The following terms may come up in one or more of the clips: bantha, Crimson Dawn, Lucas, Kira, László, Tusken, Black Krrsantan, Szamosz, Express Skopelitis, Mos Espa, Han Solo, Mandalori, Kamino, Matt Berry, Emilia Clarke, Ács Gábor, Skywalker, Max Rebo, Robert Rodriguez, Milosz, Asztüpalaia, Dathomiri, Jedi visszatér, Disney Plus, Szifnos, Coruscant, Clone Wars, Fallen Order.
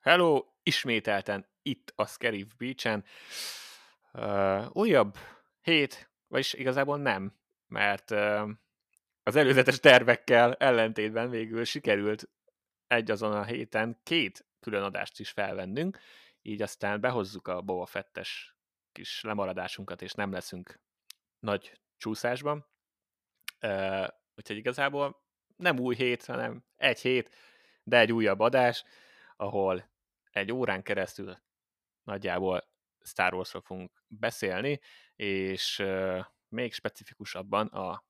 Hello, ismételten itt a Scarif Beach-en. Újabb hét, vagyis igazából nem, mert az előzetes tervekkel ellentétben végül sikerült egyazon a héten két külön adást is felvennünk, így aztán behozzuk a Boba Fettes kis lemaradásunkat, és nem leszünk nagy csúszásban. Úgyhogy igazából nem új hét, hanem egy hét, de egy újabb adás, ahol egy órán keresztül nagyjából Star Warsról fogunk beszélni, és még specifikusabban a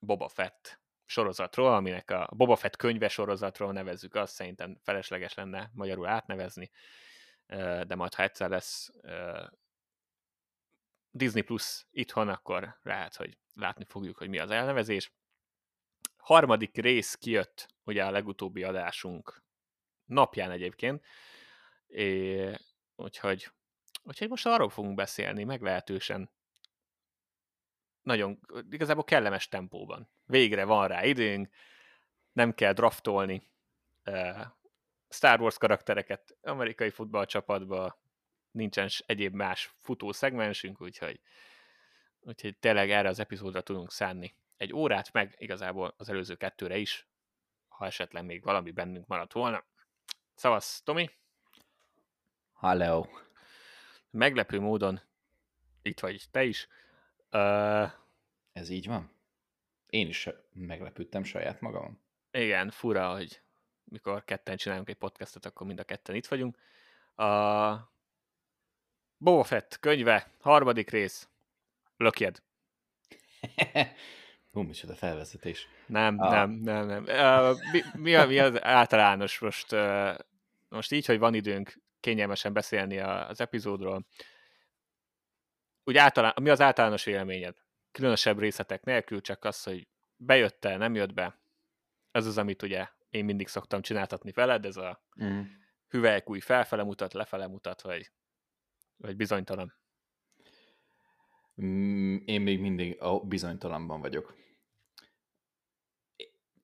Boba Fett sorozatról, aminek a Boba Fett könyve sorozatról nevezzük azt, szerintem felesleges lenne magyarul átnevezni, de majd ha egyszer lesz Disney Plus itthon, akkor lehet, hogy látni fogjuk, hogy mi az elnevezés. Harmadik rész kijött, ugye a legutóbbi adásunk napján egyébként, úgyhogy most arról fogunk beszélni meglehetősen nagyon, igazából kellemes tempóban. Végre van rá időnk, nem kell draftolni Star Wars karaktereket amerikai futballcsapatba, nincsen egyéb más futószegmensünk, úgyhogy tényleg erre az epizódra tudunk szánni egy órát, meg igazából az előző kettőre is, ha esetleg még valami bennünk maradt volna. Szevasz, Tomi! Hello! Meglepő módon itt vagy te is. Ez így van? Én is meglepődtem saját magamon. Igen, fura, hogy mikor ketten csinálunk egy podcastot, akkor mind a ketten itt vagyunk. Boba Fett könyve, harmadik rész. Lökjed. Hú, micsoda felvezetés. Nem. Mi az általános most így, hogy van időnk kényelmesen beszélni az epizódról. Úgy mi az általános élményed? Különösebb részletek nélkül, csak az, hogy bejött-e, nem jött be. Ez az, amit ugye én mindig szoktam csináltatni veled, ez a hüvelykúj felfele mutat, lefele mutat, vagy bizonytalan. Én még mindig bizonytalanban vagyok.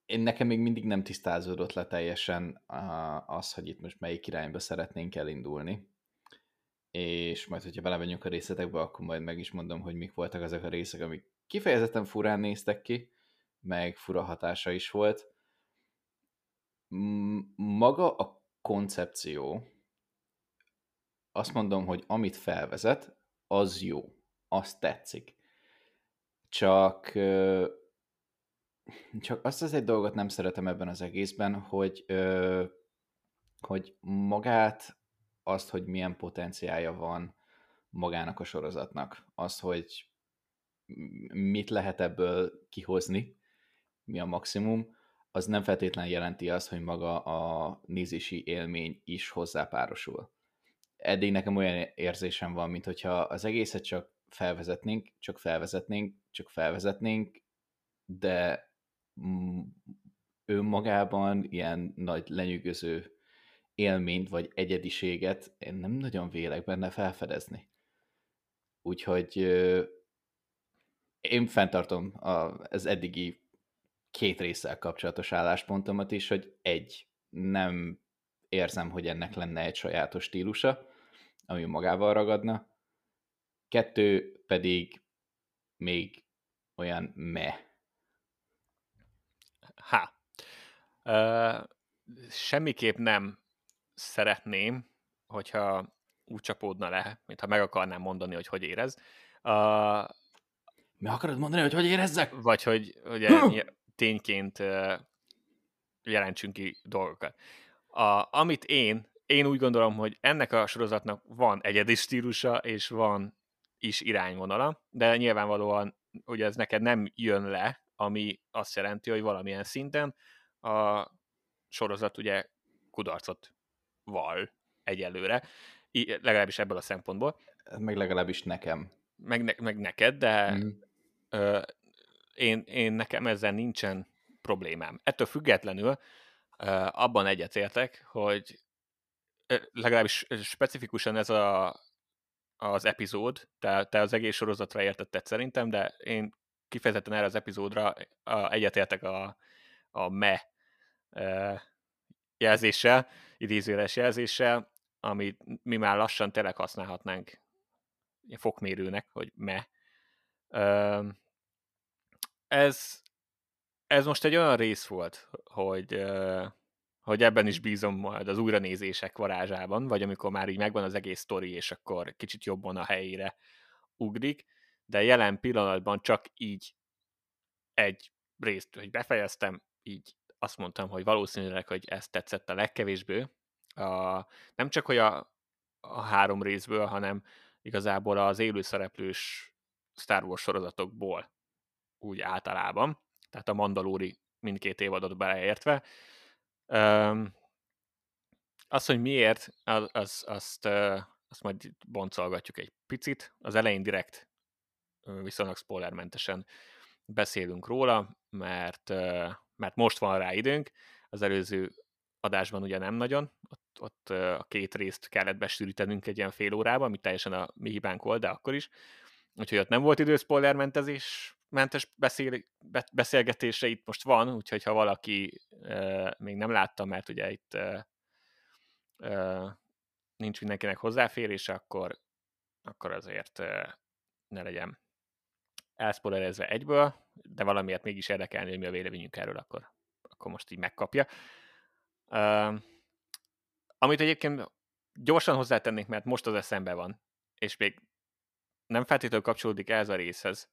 Nekem még mindig nem tisztázódott le teljesen az, hogy itt most melyik irányba szeretnénk elindulni. És majd, hogyha belemegyünk a részletekbe, akkor majd meg is mondom, hogy mik voltak ezek a részek, amik kifejezetten furán néztek ki, meg fura hatása is volt. Maga a koncepció, azt mondom, hogy amit felvezet, az jó. Az tetszik. Csak azt az egy dolgot nem szeretem ebben az egészben, hogy magát, azt, hogy milyen potenciálja van magának a sorozatnak. Azt, hogy mit lehet ebből kihozni, mi a maximum, az nem feltétlenül jelenti azt, hogy maga a nézési élmény is hozzápárosul. Eddig nekem olyan érzésem van, mint hogyha az egészet csak felvezetnénk, de önmagában ilyen nagy lenyűgöző élményt vagy egyediséget én nem nagyon vélek benne felfedezni. Úgyhogy én fenntartom az eddigi két résszel kapcsolatos álláspontomat is, hogy nem érzem, hogy ennek lenne egy sajátos stílusa, ami magával ragadna, 2 pedig még olyan meh. Semmiképp nem szeretném, hogyha úgy csapódna le, mintha meg akarnám mondani, hogy érez. Mi akarod mondani, hogy érezzek? Vagy hogy tényként jelentsünk ki dolgokat. Amit én úgy gondolom, hogy ennek a sorozatnak van egyedi stílusa, és van is irányvonala, de nyilvánvalóan ugye ez neked nem jön le, ami azt jelenti, hogy valamilyen szinten a sorozat ugye kudarcot vall egyelőre, legalábbis ebből a szempontból. Meg legalábbis nekem. Meg neked, de én nekem ezzel nincsen problémám. Ettől függetlenül abban egyetértek, hogy legalábbis specifikusan ez a az epizód, te az egész sorozatra értetted szerintem, de én kifejezetten erre az epizódra egyetértek a me jelzéssel, idézőjeles jelzéssel, amit mi már lassan tényleg használhatnánk fokmérőnek, hogy me. Ez most egy olyan rész volt, hogy ebben is bízom majd az újranézések varázsában, vagy amikor már így megvan az egész sztori, és akkor kicsit jobban a helyére ugrik, de jelen pillanatban csak így egy részt, hogy befejeztem, így azt mondtam, hogy valószínűleg, hogy ez tetszett a legkevésbé. Nem csak, hogy a három részből, hanem igazából az élőszereplős Star Wars sorozatokból úgy általában, tehát a Mandalori mindkét évadot beleértve. Az, hogy miért, azt majd boncolgatjuk egy picit. Az elején direkt viszonylag spoilermentesen beszélünk róla, mert most van rá időnk. Az előző adásban ugye nem nagyon, ott a két részt kellett besűrítenünk egy ilyen fél órába, ami teljesen a mi hibánk volt, de akkor is. Úgyhogy ott nem volt idő spoilermentes beszélgetésre, itt most van, úgyhogy ha valaki még nem látta, mert ugye itt nincs mindenkinek hozzáférés, akkor azért ne legyen elszpoilerezve egyből, de valamiért mégis érdekelni, hogy mi a véleményünk erről, akkor most így megkapja. Amit egyébként gyorsan hozzátennék, mert most az eszembe van, és még nem feltétlenül kapcsolódik ez a részhez,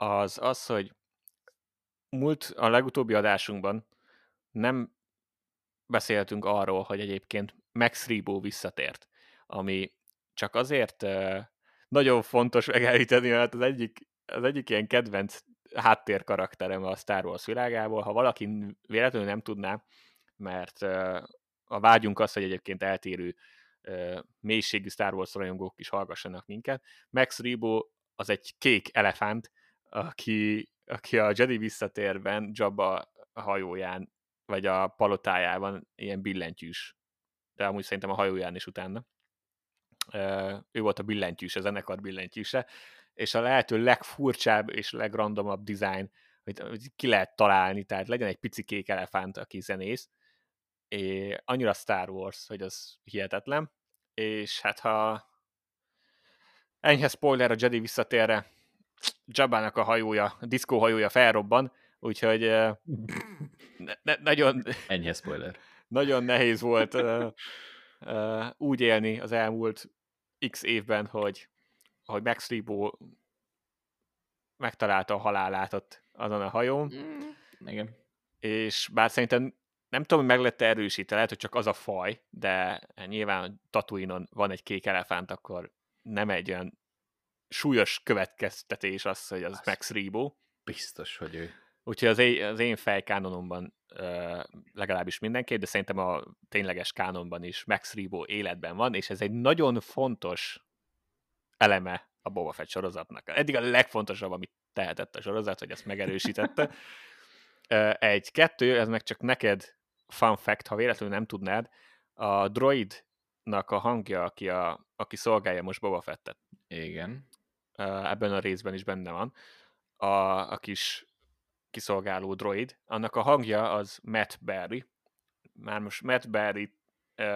az, hogy a legutóbbi adásunkban nem beszéltünk arról, hogy egyébként Max Rebo visszatért, ami csak azért nagyon fontos megemlíteni, mert az egyik ilyen kedvenc háttérkarakterem a Star Wars világából. Ha valaki véletlenül nem tudná, mert a vágyunk az, hogy egyébként eltérő mélységű Star Wars rajongók is hallgassanak minket. Max Rebo az egy kék elefánt, aki a Jedi visszatérben Jabba hajóján, vagy a palotájában ilyen billentyűs, de amúgy szerintem a hajóján is utána. Ő volt a billentyűs, a zenekar billentyűse, és a lehető legfurcsább és legrandomabb dizájn, amit ki lehet találni, tehát legyen egy pici kék elefánt, aki zenész, és annyira Star Wars, hogy az hihetetlen, és hát ha enyhe spoiler a Jedi visszatérre, Jabba-nak a hajója, a diszkóhajója felrobban, úgyhogy nagyon... Enyhe spoiler. Nagyon nehéz volt úgy élni az elmúlt x évben, hogy Max Rebo megtalálta a halálát ott azon a hajón. Igen. És bár szerintem nem tudom, hogy meg lett erősítve, lehet, hogy csak az a faj, de nyilván Tatooine-on van egy kék elefánt, akkor nem egy olyan súlyos következtetés az, hogy az Max Rebo. Biztos, hogy ő. Úgyhogy az én fejkánonomban legalábbis mindenki, de szerintem a tényleges kánonban is Max Rebo életben van, és ez egy nagyon fontos eleme a Boba Fett sorozatnak. Eddig a legfontosabb, amit tehetett a sorozat, hogy ezt megerősítette. Egy-kettő, ez meg csak neked fun fact, ha véletlenül nem tudnád, a droidnak a hangja, aki szolgálja most Boba Fettet. Igen. Ebben a részben is benne van. A kis kiszolgáló droid. Annak a hangja az Matt Berry. Már most Matt Berry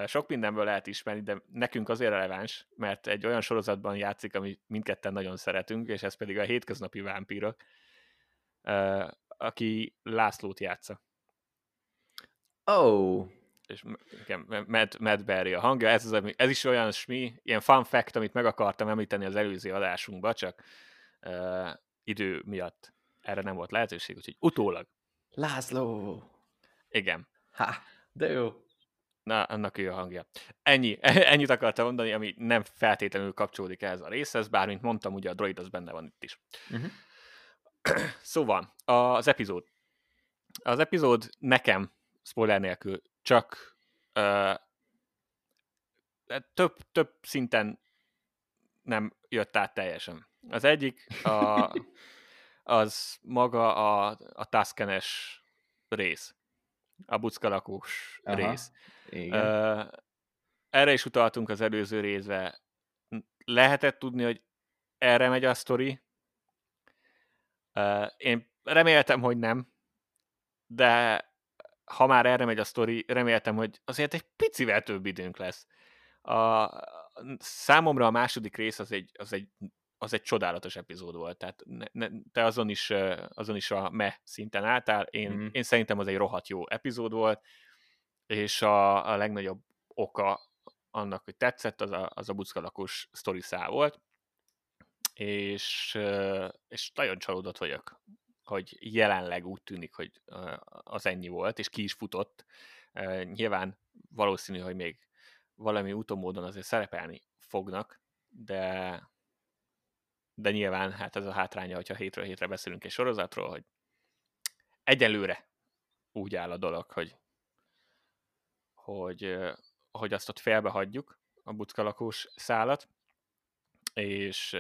sok mindenből lehet ismerni, de nekünk azért releváns, mert egy olyan sorozatban játszik, amit mindketten nagyon szeretünk, és ez pedig a hétköznapi vámpírok, aki Lászlót játsza. Oh. És Matt Berry a hangja, ez is olyan ilyen fun fact, amit meg akartam említeni az előző adásunkba, csak idő miatt erre nem volt lehetőség, úgyhogy utólag. László! Igen. Ha, de jó. Na, annak ő a hangja. Ennyit akartam mondani, ami nem feltétlenül kapcsolódik ehhez a részhez, bár mint mondtam, ugye a droid az benne van itt is. Uh-huh. Szóval, az epizód. Az epizód nekem, spoiler nélkül, csak több szinten nem jött át teljesen. Az egyik az maga a Tusken-es rész. A buckalakós rész. Erre is utaltunk az előző részbe. lehetett tudni, hogy erre megy a sztori. Én reméltem, hogy nem, de ha már erre megy a sztori, reméltem, hogy azért egy picivel több időnk lesz. Számomra a második rész az egy csodálatos epizód volt. Tehát te azon is a meh szinten álltál. Én szerintem az egy rohadt jó epizód volt, és a legnagyobb oka annak, hogy tetszett, az a buckalakos sztoriszál volt. És nagyon csalódott vagyok, hogy jelenleg úgy tűnik, hogy az ennyi volt, és ki is futott. Nyilván valószínű, hogy még valami úton módon azért szerepelni fognak, de nyilván hát ez a hátránya, hogyha hétről hétre beszélünk egy sorozatról, hogy egyelőre úgy áll a dolog, hogy azt ott félbehagyjuk, a buckalakós szálat, és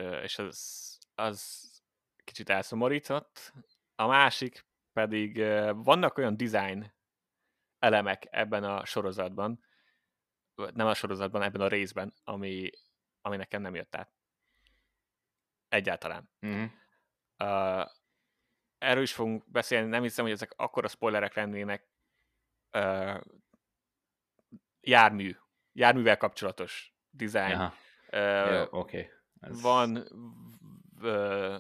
az kicsit elszomorított. A másik pedig vannak olyan design elemek ebben a sorozatban, nem a sorozatban, ebben a részben, ami nekem nem jött át. Egyáltalán. Mm-hmm. Erről is fogunk beszélni, nem hiszem, hogy ezek akkora spoilerek lennének, járművel kapcsolatos design. Okay. Van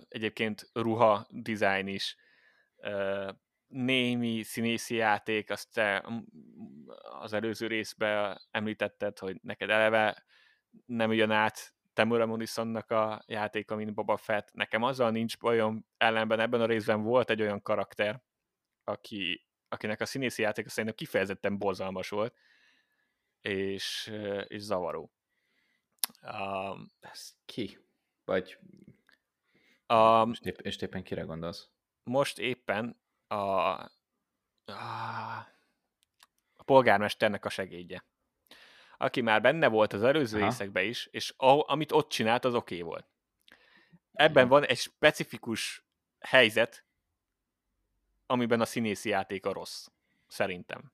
egyébként ruha design is, némi színészi játék, azt te az előző részben említetted, hogy neked eleve nem jön át Temuera Morrisonnak a játéka, mint Boba Fett. Nekem azzal nincs bajom, ellenben ebben a részben volt egy olyan karakter, akinek a színészi játéka szerintem kifejezetten borzalmas volt, és zavaró. Ez ki? Vagy most éppen kire gondolsz? Most éppen a polgármesternek a segédje, aki már benne volt az előző részekben is, és amit ott csinált, az oké volt. Ebben van egy specifikus helyzet, amiben a színészi játéka rossz, szerintem.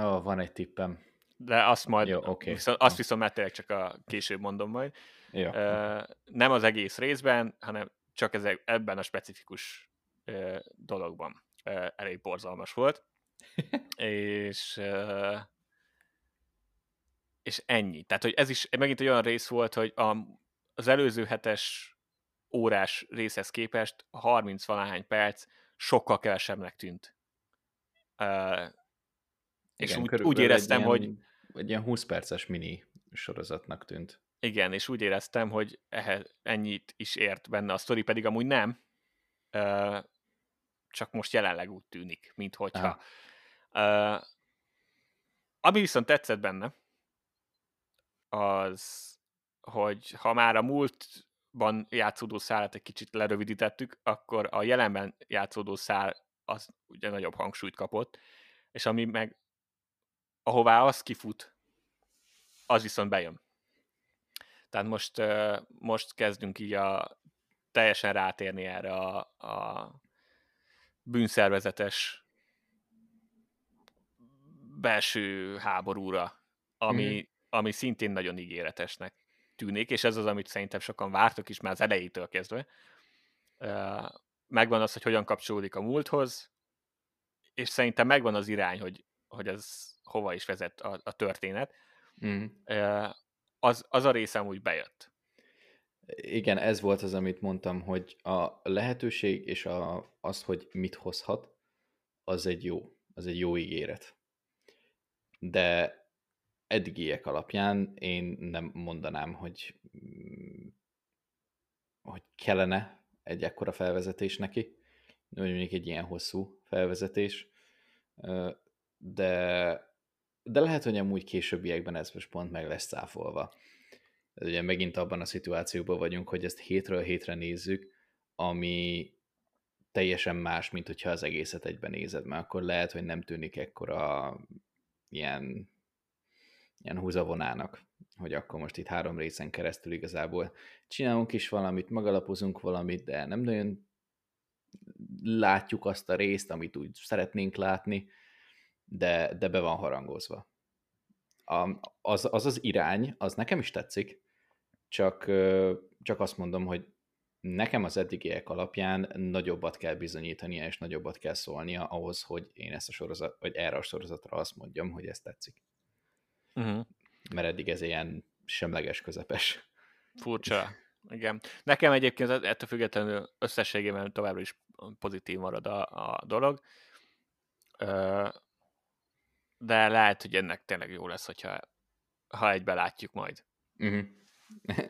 Van egy tippem. De azt majd, jó, okay. Viszont már tényleg csak a később mondom majd. Jó. Nem az egész részben, hanem csak ebben a specifikus dologban. Elég borzalmas volt. És ennyi. Tehát, hogy ez is megint egy olyan rész volt, hogy az előző hetes órás részhez képest 30-valahány perc sokkal kevesebbnek tűnt. És igen, úgy éreztem, hogy... Egy ilyen 20 perces mini sorozatnak tűnt. Igen, és úgy éreztem, hogy ennyit is ért benne a sztori, pedig amúgy nem. Csak most jelenleg úgy tűnik, minthogyha. Ami viszont tetszett benne, az, hogy ha már a múltban játszódó szálat egy kicsit lerövidítettük, akkor a jelenben játszódó szál az ugye nagyobb hangsúlyt kapott, és ami meg ahová az kifut, az viszont bejön. Tehát most kezdünk így teljesen rátérni erre a bűnszervezetes belső háborúra, ami szintén nagyon ígéretesnek tűnik, és ez az, amit szerintem sokan vártok is már az elejétől kezdve. Megvan az, hogy hogyan kapcsolódik a múlthoz, és szerintem megvan az irány, hogy ez hova is vezet a történet. Az a részem úgy bejött. Igen, ez volt az, amit mondtam, hogy a lehetőség és az, hogy mit hozhat, az egy jó ígéret. De eddigiek alapján én nem mondanám, hogy kellene egy ekkora felvezetés neki, mondjuk egy ilyen hosszú felvezetés, de lehet, hogy amúgy későbbiekben ez most pont meg lesz cáfolva. Ugye megint abban a szituációban vagyunk, hogy ezt hétről hétre nézzük, ami teljesen más, mint hogyha az egészet egyben nézed, mert akkor lehet, hogy nem tűnik ekkora ilyen húzavonának, hogy akkor most itt 3 részen keresztül igazából csinálunk is valamit, megalapozunk valamit, de nem nagyon látjuk azt a részt, amit úgy szeretnénk látni, de be van harangozva. Az irány, az nekem is tetszik, Csak azt mondom, hogy nekem az eddigiek alapján nagyobbat kell bizonyítania, és nagyobbat kell szólnia ahhoz, hogy én ezt a sorozat, vagy erre a sorozatra azt mondjam, hogy ez tetszik. Uh-huh. Mert eddig ez ilyen semleges, közepes. Furcsa, igen. Nekem egyébként ettől függetlenül összességében továbbra is pozitív marad a dolog. De lehet, hogy ennek tényleg jó lesz, hogyha egybe látjuk majd. Uh-huh.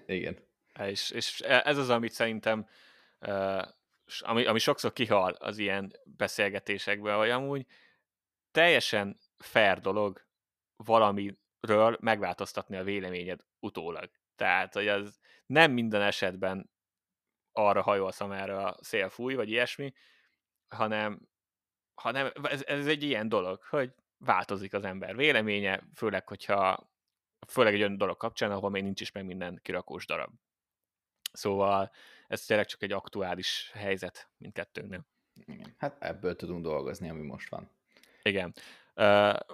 Igen. És ez az, amit szerintem, ami sokszor kihal az ilyen beszélgetésekből, hogy amúgy teljesen fair dolog valamiről megváltoztatni a véleményed utólag. Tehát, hogy az nem minden esetben arra hajolsz, amerre a szél fúj, vagy ilyesmi, hanem ez egy ilyen dolog, hogy változik az ember véleménye, főleg egy olyan dolog kapcsán, ahol még nincs is meg minden kirakós darab. Szóval ez tényleg csak egy aktuális helyzet mindkettőnknél. Hát ebből tudunk dolgozni, ami most van. Igen.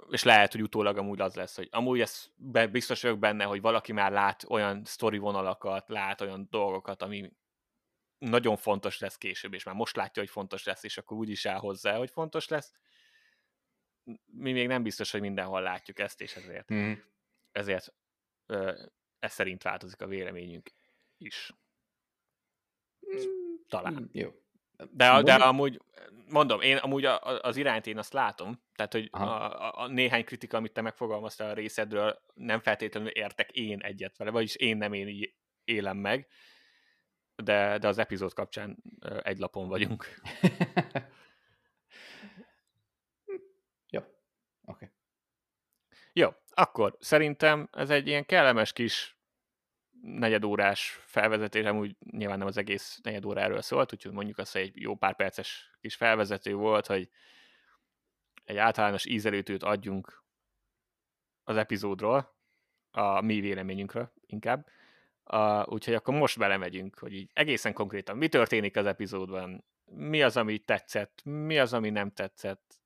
És lehet, hogy utólag amúgy az lesz, hogy amúgy ez biztos vagyok benne, hogy valaki már lát olyan sztori vonalakat, lát olyan dolgokat, ami nagyon fontos lesz később, és már most látja, hogy fontos lesz, és akkor úgy is áll hozzá, hogy fontos lesz. Mi még nem biztos, hogy mindenhol látjuk ezt, és ezért ez szerint változik a véleményünk is. Talán. Jó. De amúgy, mondom, én amúgy az irányt én azt látom, tehát, hogy a néhány kritika, amit te megfogalmaztál a részedről, nem feltétlenül értek én egyet vele, vagyis én élem meg, de az epizód kapcsán egy lapon vagyunk. Jó, oké. Okay. Jó, akkor szerintem ez egy ilyen kellemes kis negyedórás felvezetés, amúgy nyilván nem az egész negyedóráról szólt, úgyhogy mondjuk azt, hogy egy jó pár perces kis felvezető volt, hogy egy általános ízelítőt adjunk az epizódról, a mi véleményünkről inkább. Úgyhogy akkor most belemegyünk, hogy így egészen konkrétan mi történik az epizódban, mi az, ami tetszett, mi az, ami nem tetszett,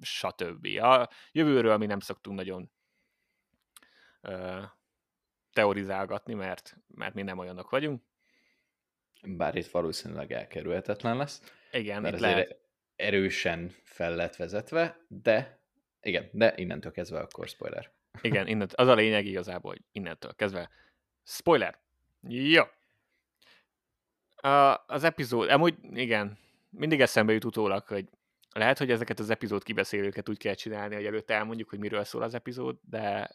stb. A jövőről mi nem szoktunk nagyon teorizálgatni, mert mi nem olyanok vagyunk. Bár itt valószínűleg elkerülhetetlen lesz. Igen, itt lehet. Erősen fel lett vezetve, de innentől kezdve akkor spoiler. Igen, az a lényeg igazából, hogy innentől kezdve spoiler. Jó. Az epizód, amúgy igen, mindig eszembe jut utólag, hogy lehet, hogy ezeket az epizód kibeszélőket úgy kell csinálni, hogy előtte elmondjuk, hogy miről szól az epizód, de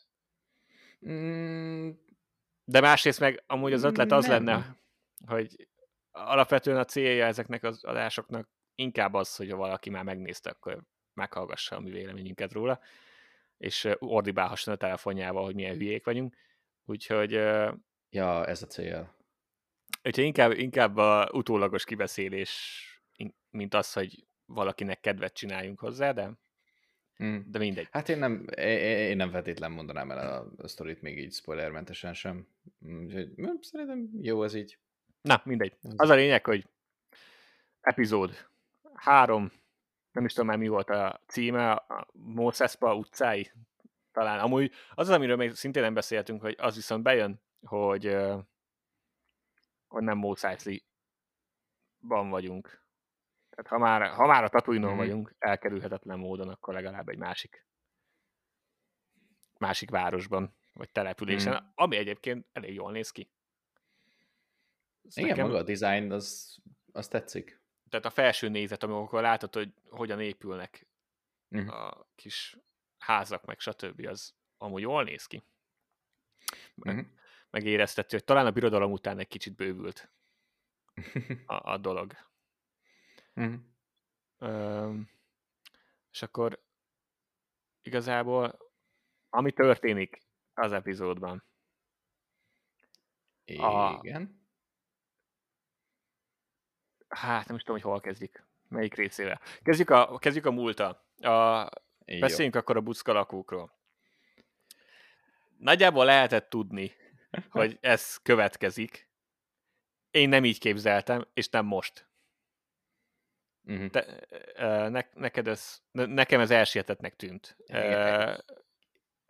másrészt meg amúgy az ötlet az lenne, hogy alapvetően a célja ezeknek az adásoknak inkább az, hogy ha valaki már megnézte, akkor meghallgassa a mi véleményünket róla, és ordibálhasson a telefonjával, hogy milyen hülyék vagyunk. Úgyhogy... Ja, ez a cél. Úgyhogy inkább a utólagos kibeszélés, mint az, hogy valakinek kedvet csináljunk hozzá, de mindegy. Hát én nem feltétlen mondanám el a sztorit még így spoilermentesen sem. Úgyhogy szerintem jó az így. Na, mindegy. Az a lényeg, hogy epizód 3, nem is tudom már mi volt a címe, a Mos Espa utcái talán. Amúgy az, amiről még szintén nem beszéltünk, hogy az viszont bejön, hogy nem Mos Espa-ban vagyunk. Tehát ha már a Tatooine-on vagyunk, elkerülhetetlen módon, akkor legalább egy másik városban, vagy településen, ami egyébként elég jól néz ki. Ezt igen, maga a design, az tetszik. Tehát a felső nézet, amikor látod, hogy hogyan épülnek a kis házak, meg stb., az amúgy jól néz ki. Megéreztető, hogy talán a birodalom után egy kicsit bővült a dolog. És akkor igazából ami történik az epizódban. Igen. Hát nem is tudom, hogy hol kezdjük. Melyik részével. Kezdjük a múlttal. Beszéljünk akkor a bucka lakókról. Nagyjából lehetett tudni, hogy ez következik. Én nem így képzeltem, és nem most. Nekem ez elsietetnek tűnt.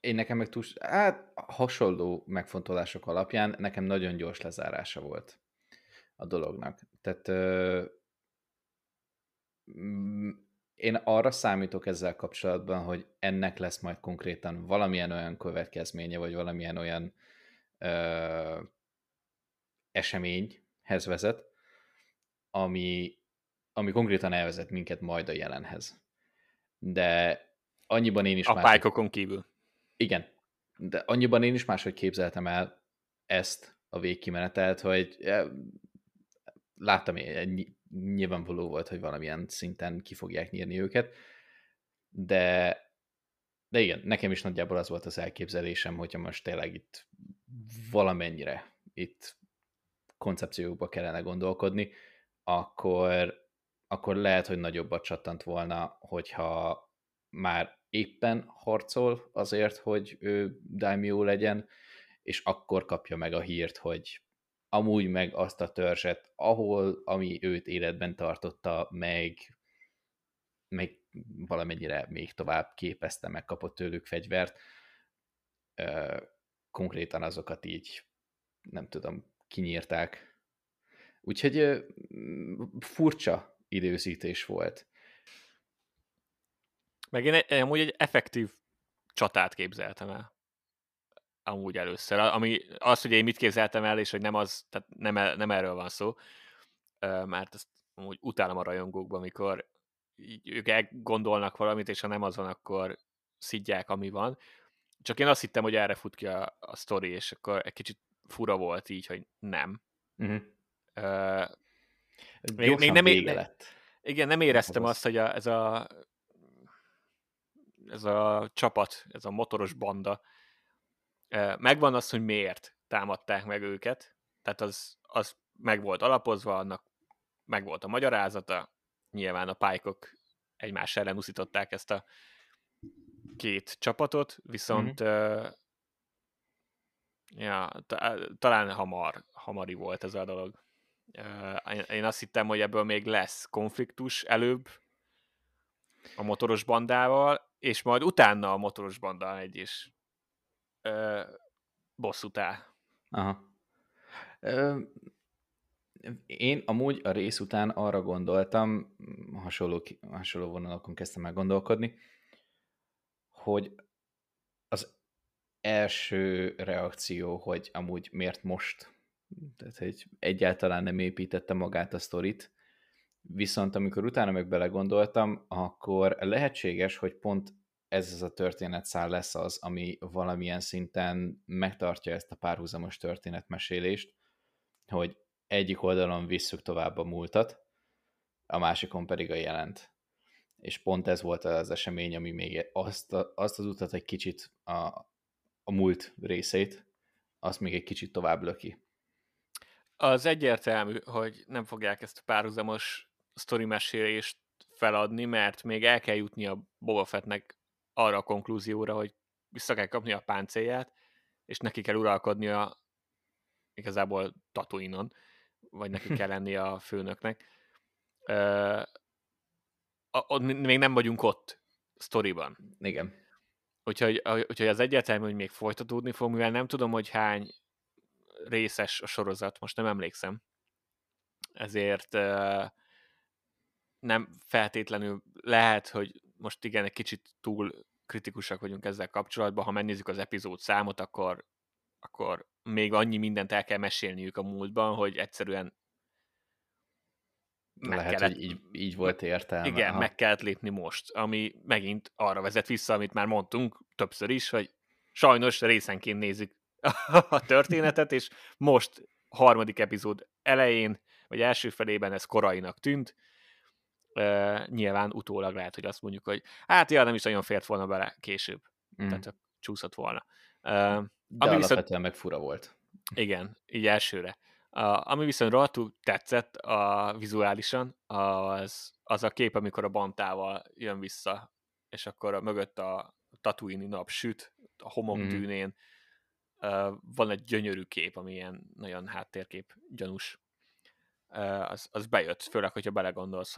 Én nekem meg hasonló megfontolások alapján nekem nagyon gyors lezárása volt a dolognak. Tehát én arra számítok ezzel kapcsolatban, hogy ennek lesz majd konkrétan valamilyen olyan következménye, vagy valamilyen olyan eseményhez vezet, ami konkrétan elvezet minket majd a jelenhez. De annyiban én is... A pálykokon kívül. Igen, de annyiban én is máshogy képzeltem el ezt a végkimenetelt, hogy láttam, nyilvánvaló volt, hogy valamilyen szinten ki fogják nyírni őket, de igen, nekem is nagyjából az volt az elképzelésem, hogyha most tényleg itt valamennyire itt koncepciókba kellene gondolkodni, akkor lehet, hogy nagyobbat csattant volna, hogyha már éppen harcol azért, hogy ő daimyo legyen, és akkor kapja meg a hírt, hogy amúgy meg azt a törzset, ami őt életben tartotta, meg valamennyire még tovább képezte, meg kapott tőlük fegyvert. Konkrétan azokat így, nem tudom, kinyírták. Úgyhogy furcsa időzítés volt. Meg én amúgy egy effektív csatát képzeltem el. Amúgy először. Ami az, hogy én mit képzeltem el, és hogy nem az, tehát nem erről van szó, mert ezt amúgy utálom a rajongókban, amikor ők elgondolnak valamit, és ha nem az van, akkor szidják, ami van. Csak én azt hittem, hogy erre fut ki a sztori, és akkor egy kicsit fura volt így, hogy nem. Uh-huh. Nem éreztem azt, hogy ez a csapat, ez a motoros banda, megvan az, hogy miért támadták meg őket, tehát az meg volt alapozva, annak meg volt a magyarázata, nyilván a pálykok egymás ellen uszították ezt a két csapatot, viszont talán hamari volt ez a dolog. Én azt hittem, hogy ebből még lesz konfliktus előbb a motoros bandával, és majd utána a motoros banda megy is bosszút áll. Aha. Én amúgy a rész után arra gondoltam, hasonló vonalakon kezdtem el gondolkodni, hogy az első reakció, hogy amúgy miért most, tehát hogy egyáltalán nem építette magát a sztorit, viszont amikor utána meg belegondoltam, akkor lehetséges, hogy pont ez a történetszál lesz az, ami valamilyen szinten megtartja ezt a párhuzamos történetmesélést, hogy egyik oldalon visszük tovább a múltat, a másikon pedig a jelent. És pont ez volt az esemény, ami még azt az utat egy kicsit, a múlt részét, azt még egy kicsit tovább löki. Az egyértelmű, hogy nem fogják ezt a párhuzamos sztorimesélést feladni, mert még el kell jutni a Boba Fettnek arra a konklúzióra, hogy vissza kell kapni a páncélját, és neki kell uralkodnia igazából Tatooine-on, vagy neki kell lenni a főnöknek. Még nem vagyunk ott sztoriban. Igen. Úgyhogy az egyértelmű, hogy még folytatódni fog, mivel nem tudom, hogy hány részes a sorozat, most nem emlékszem. Ezért nem feltétlenül lehet, hogy most igen, egy kicsit túl kritikusak vagyunk ezzel kapcsolatban, ha megnézzük az epizód számot, akkor még annyi mindent el kell mesélniük a múltban, hogy egyszerűen lehet, hogy így volt értelme. Igen, meg kellett lépni most, ami megint arra vezet vissza, amit már mondtunk többször is, hogy sajnos részenként nézzük a történetet, és most harmadik epizód elején, vagy első felében ez korainak tűnt. Nyilván utólag lehet, hogy azt mondjuk, hogy nem is nagyon fért volna bele később. Mm. Tehát csúszott volna. De ami alapvetően meg fura volt. Igen, így elsőre. Ami viszont rohadtul tetszett vizuálisan, az a kép, amikor a bantával jön vissza, és akkor a mögött a Tatooine nap süt, a homoktűnén. Van egy gyönyörű kép, ami ilyen nagyon háttérkép gyanús. Az bejött, főleg, hogyha belegondolsz,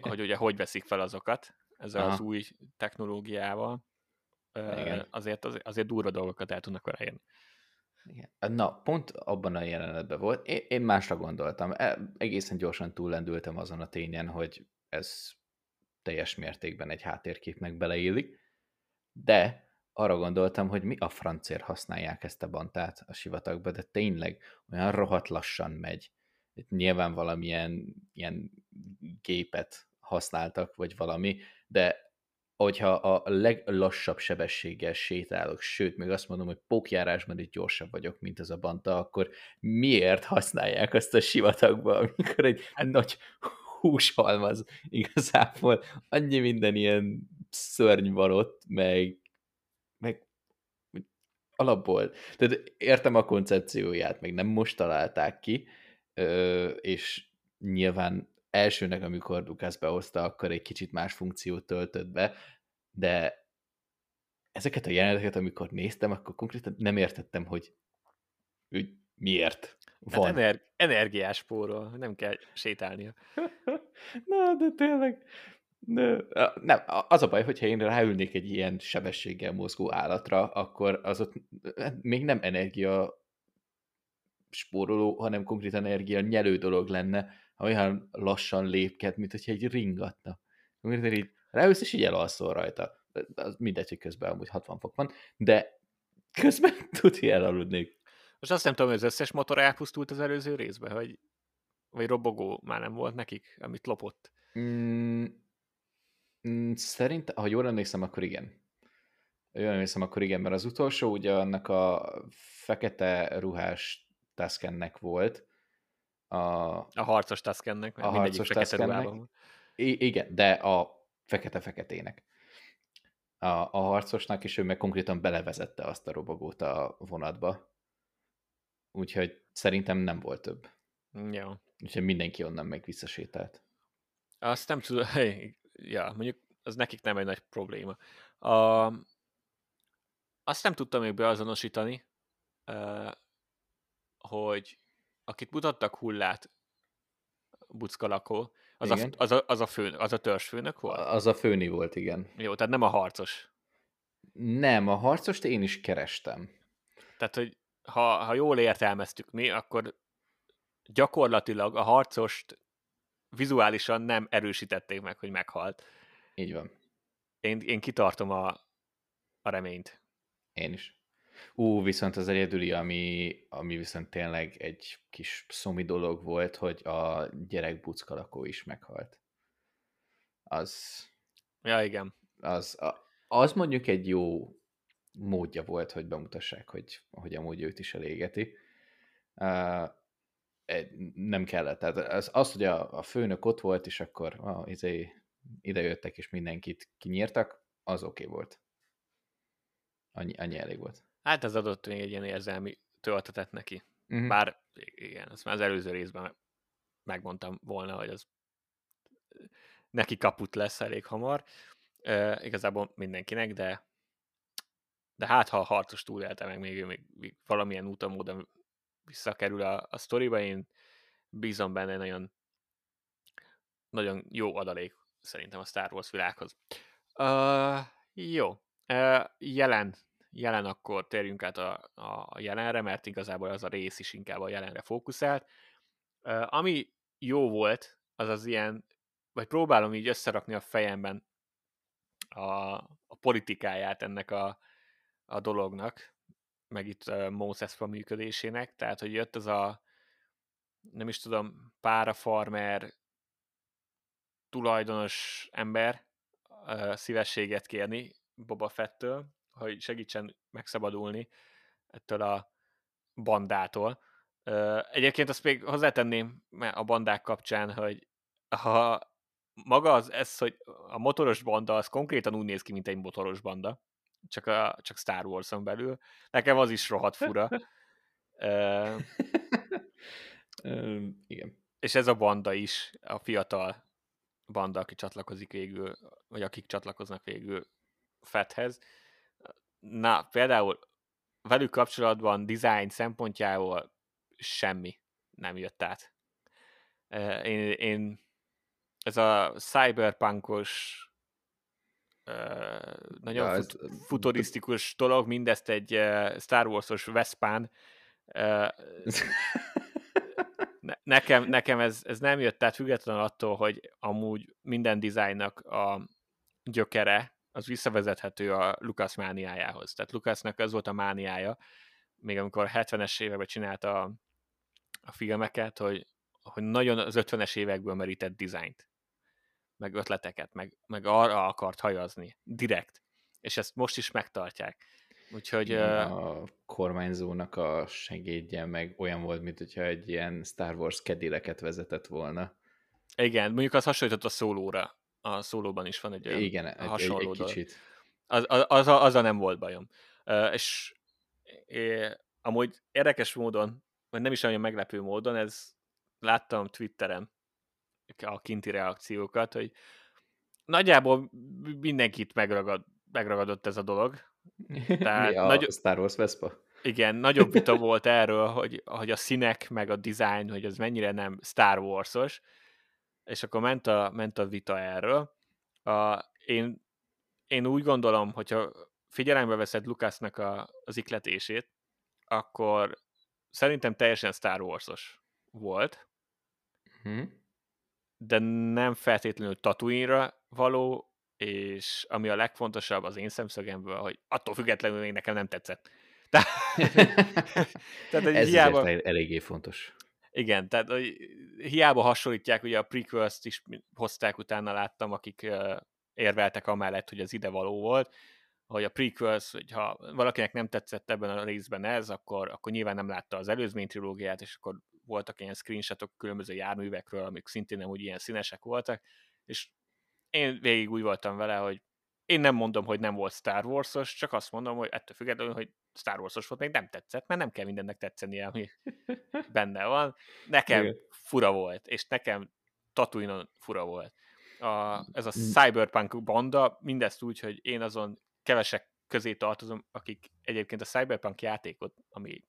hogy ugye hogy veszik fel azokat ezzel az új technológiával. azért durva dolgokat el tudnak vele érni. Igen. Na, pont abban a jelenetben volt. Én másra gondoltam. Egészen gyorsan túllendültem azon a tényen, hogy ez teljes mértékben egy háttérképnek beleillik, de arra gondoltam, hogy mi a francért használják ezt a bantát a sivatagba, de tényleg olyan rohadt lassan megy. Itt nyilván valamilyen ilyen gépet használtak, vagy valami, de hogyha a leglassabb sebességgel sétálok, sőt, még azt mondom, hogy pókjárásban itt gyorsabb vagyok, mint az a banta, akkor miért használják azt a sivatagba, amikor egy nagy húshalmaz igazából annyi minden ilyen szörny van ott, meg alapból. Tehát értem a koncepcióját, meg nem most találták ki, és nyilván elsőnek, amikor Lucas behozta, akkor egy kicsit más funkciót töltött be, de ezeket a jeleneteket, amikor néztem, akkor konkrétan nem értettem, hogy miért van. Hát energiáspórol, nem kell sétálnia. Na, de tényleg... Nem, az a baj, hogyha én ráülnék egy ilyen sebességgel mozgó állatra, akkor az ott még nem energia spóroló, hanem konkrétan energia nyelő dolog lenne, ha olyan lassan lépked, mint hogyha egy ringatna. Így ráülsz, és így elalszol rajta. Az mindegy, hogy közben amúgy 60 fok van, de közben tudja elaludni. Most azt nem tudom, hogy az összes motor elpusztult az előző részben, vagy robogó már nem volt nekik, amit lopott. Szerintem, ha jól emlékszem, akkor igen. Mert az utolsó ugye annak a fekete ruhás Tuskennek volt. A harcos Tuskennek, a mindegyik fekete ruhában. Igen, de a fekete-feketének. A harcosnak, és ő meg konkrétan belevezette azt a robogót a vonatba. Úgyhogy szerintem nem volt több. Ja. Úgyhogy mindenki onnan meg visszasétált. Azt nem tudom, ja, mondjuk az nekik nem egy nagy probléma. Azt nem tudtam még beazonosítani, hogy akit mutattak hullát buckalakó, az a törzsfőnök volt? Az a főni volt, igen. Jó, tehát nem a harcos. Nem, a harcost én is kerestem. Tehát, hogy ha jól értelmeztük mi, akkor gyakorlatilag a harcost vizuálisan nem erősítették meg, hogy meghalt. Így van. Én kitartom a reményt. Én is. Viszont az egyedüli, ami viszont tényleg egy kis szomi dolog volt, hogy a gyerek buckalakó is meghalt. Az... Ja, igen. Az mondjuk egy jó módja volt, hogy bemutassák, hogy amúgy őt is elégeti. Nem kellett. Tehát az, hogy a főnök ott volt, és akkor ide jöttek, és mindenkit kinyírtak, az oké volt. Annyi elég volt. Hát ez adott még egy ilyen érzelmi töltetet neki. Uh-huh. Bár igen, azt már az előző részben megmondtam volna, hogy az neki kaput lesz elég hamar. Igazából mindenkinek, de hát ha a harcos túlélte meg, még valamilyen úton módon visszakerül a sztoriba, én bízom benne, nagyon, nagyon jó adalék szerintem a Star Wars világhoz. Jó. Jelen akkor térjünk át a jelenre, mert igazából az a rész is inkább a jelenre fókuszált. Ami jó volt, az az ilyen, vagy próbálom így összerakni a fejemben a politikáját ennek a dolognak, meg itt Mos Espa működésének, tehát hogy jött az a nem is tudom, párafarmer tulajdonos ember szívességet kérni Boba Fettől, hogy segítsen megszabadulni ettől a bandától. Egyébként azt még hozzátenném a bandák kapcsán, hogy ha maga ez, hogy a motoros banda, az konkrétan úgy néz ki, mint egy motoros banda, csak Star Wars-on belül. Nekem az is rohadt fura. Igen. És ez a banda is, a fiatal banda, aki csatlakozik végül, vagy akik csatlakoznak végül Fetthez. Na, például velük kapcsolatban design szempontjából semmi nem jött át. Ez a cyberpunkos nagyon futurisztikus dolog, mindezt egy Star Wars-os Vespán. Nekem ez nem jött, tehát függetlenül attól, hogy amúgy minden dizájnnak a gyökere, az visszavezethető a Lucas mániájához. Tehát Lucasnak az volt a mániája, még amikor 70-es években csinálta a filmeket, hogy nagyon az 50-es évekből merített dizájnt, meg ötleteket, meg arra akart hajazni, direkt. És ezt most is megtartják. Úgyhogy... A kormányzónak a segédje meg olyan volt, mint hogyha egy ilyen Star Wars kedileket vezetett volna. Igen, mondjuk az hasonlított a szólóra. A szólóban is van egy hasonló dolog. Kicsit. Azzal nem volt bajom. És amúgy érdekes módon, vagy nem is olyan meglepő módon, ez láttam Twitteren a kinti reakciókat, hogy nagyjából mindenkit megragadott ez a dolog. Tehát a Star Wars Vespa? Igen, nagyobb vita volt erről, hogy a színek, meg a design, hogy az mennyire nem Star Wars-os, és akkor ment a vita erről. Én úgy gondolom, hogyha figyelembe veszed Lucasnak az ikletését, akkor szerintem teljesen Star Wars-os volt, de nem feltétlenül Tatooine-ra való, és ami a legfontosabb az én szemszögemből, hogy attól függetlenül még nekem nem tetszett. Tehát, ez hiába... azért eléggé fontos. Igen, tehát hiába hasonlítják, ugye a prequels-t is hozták, utána láttam, akik érveltek amellett, hogy az ide való volt, hogy a prequels, hogyha valakinek nem tetszett ebben a részben ez, akkor nyilván nem látta az előzmény trilógiát, és akkor voltak ilyen screenshotok különböző járművekről, amik szintén nem úgy ilyen színesek voltak, és én végig úgy voltam vele, hogy én nem mondom, hogy nem volt Star Wars-os, csak azt mondom, hogy ettől függetlenül, hogy Star Wars-os volt, még nem tetszett, mert nem kell mindennek tetszenie, ami benne van. Nekem fura volt, és nekem Tatooine-on fura volt. Ez a cyberpunk banda, mindezt úgy, hogy én azon kevesek közé tartozom, akik egyébként a cyberpunk játékot, ami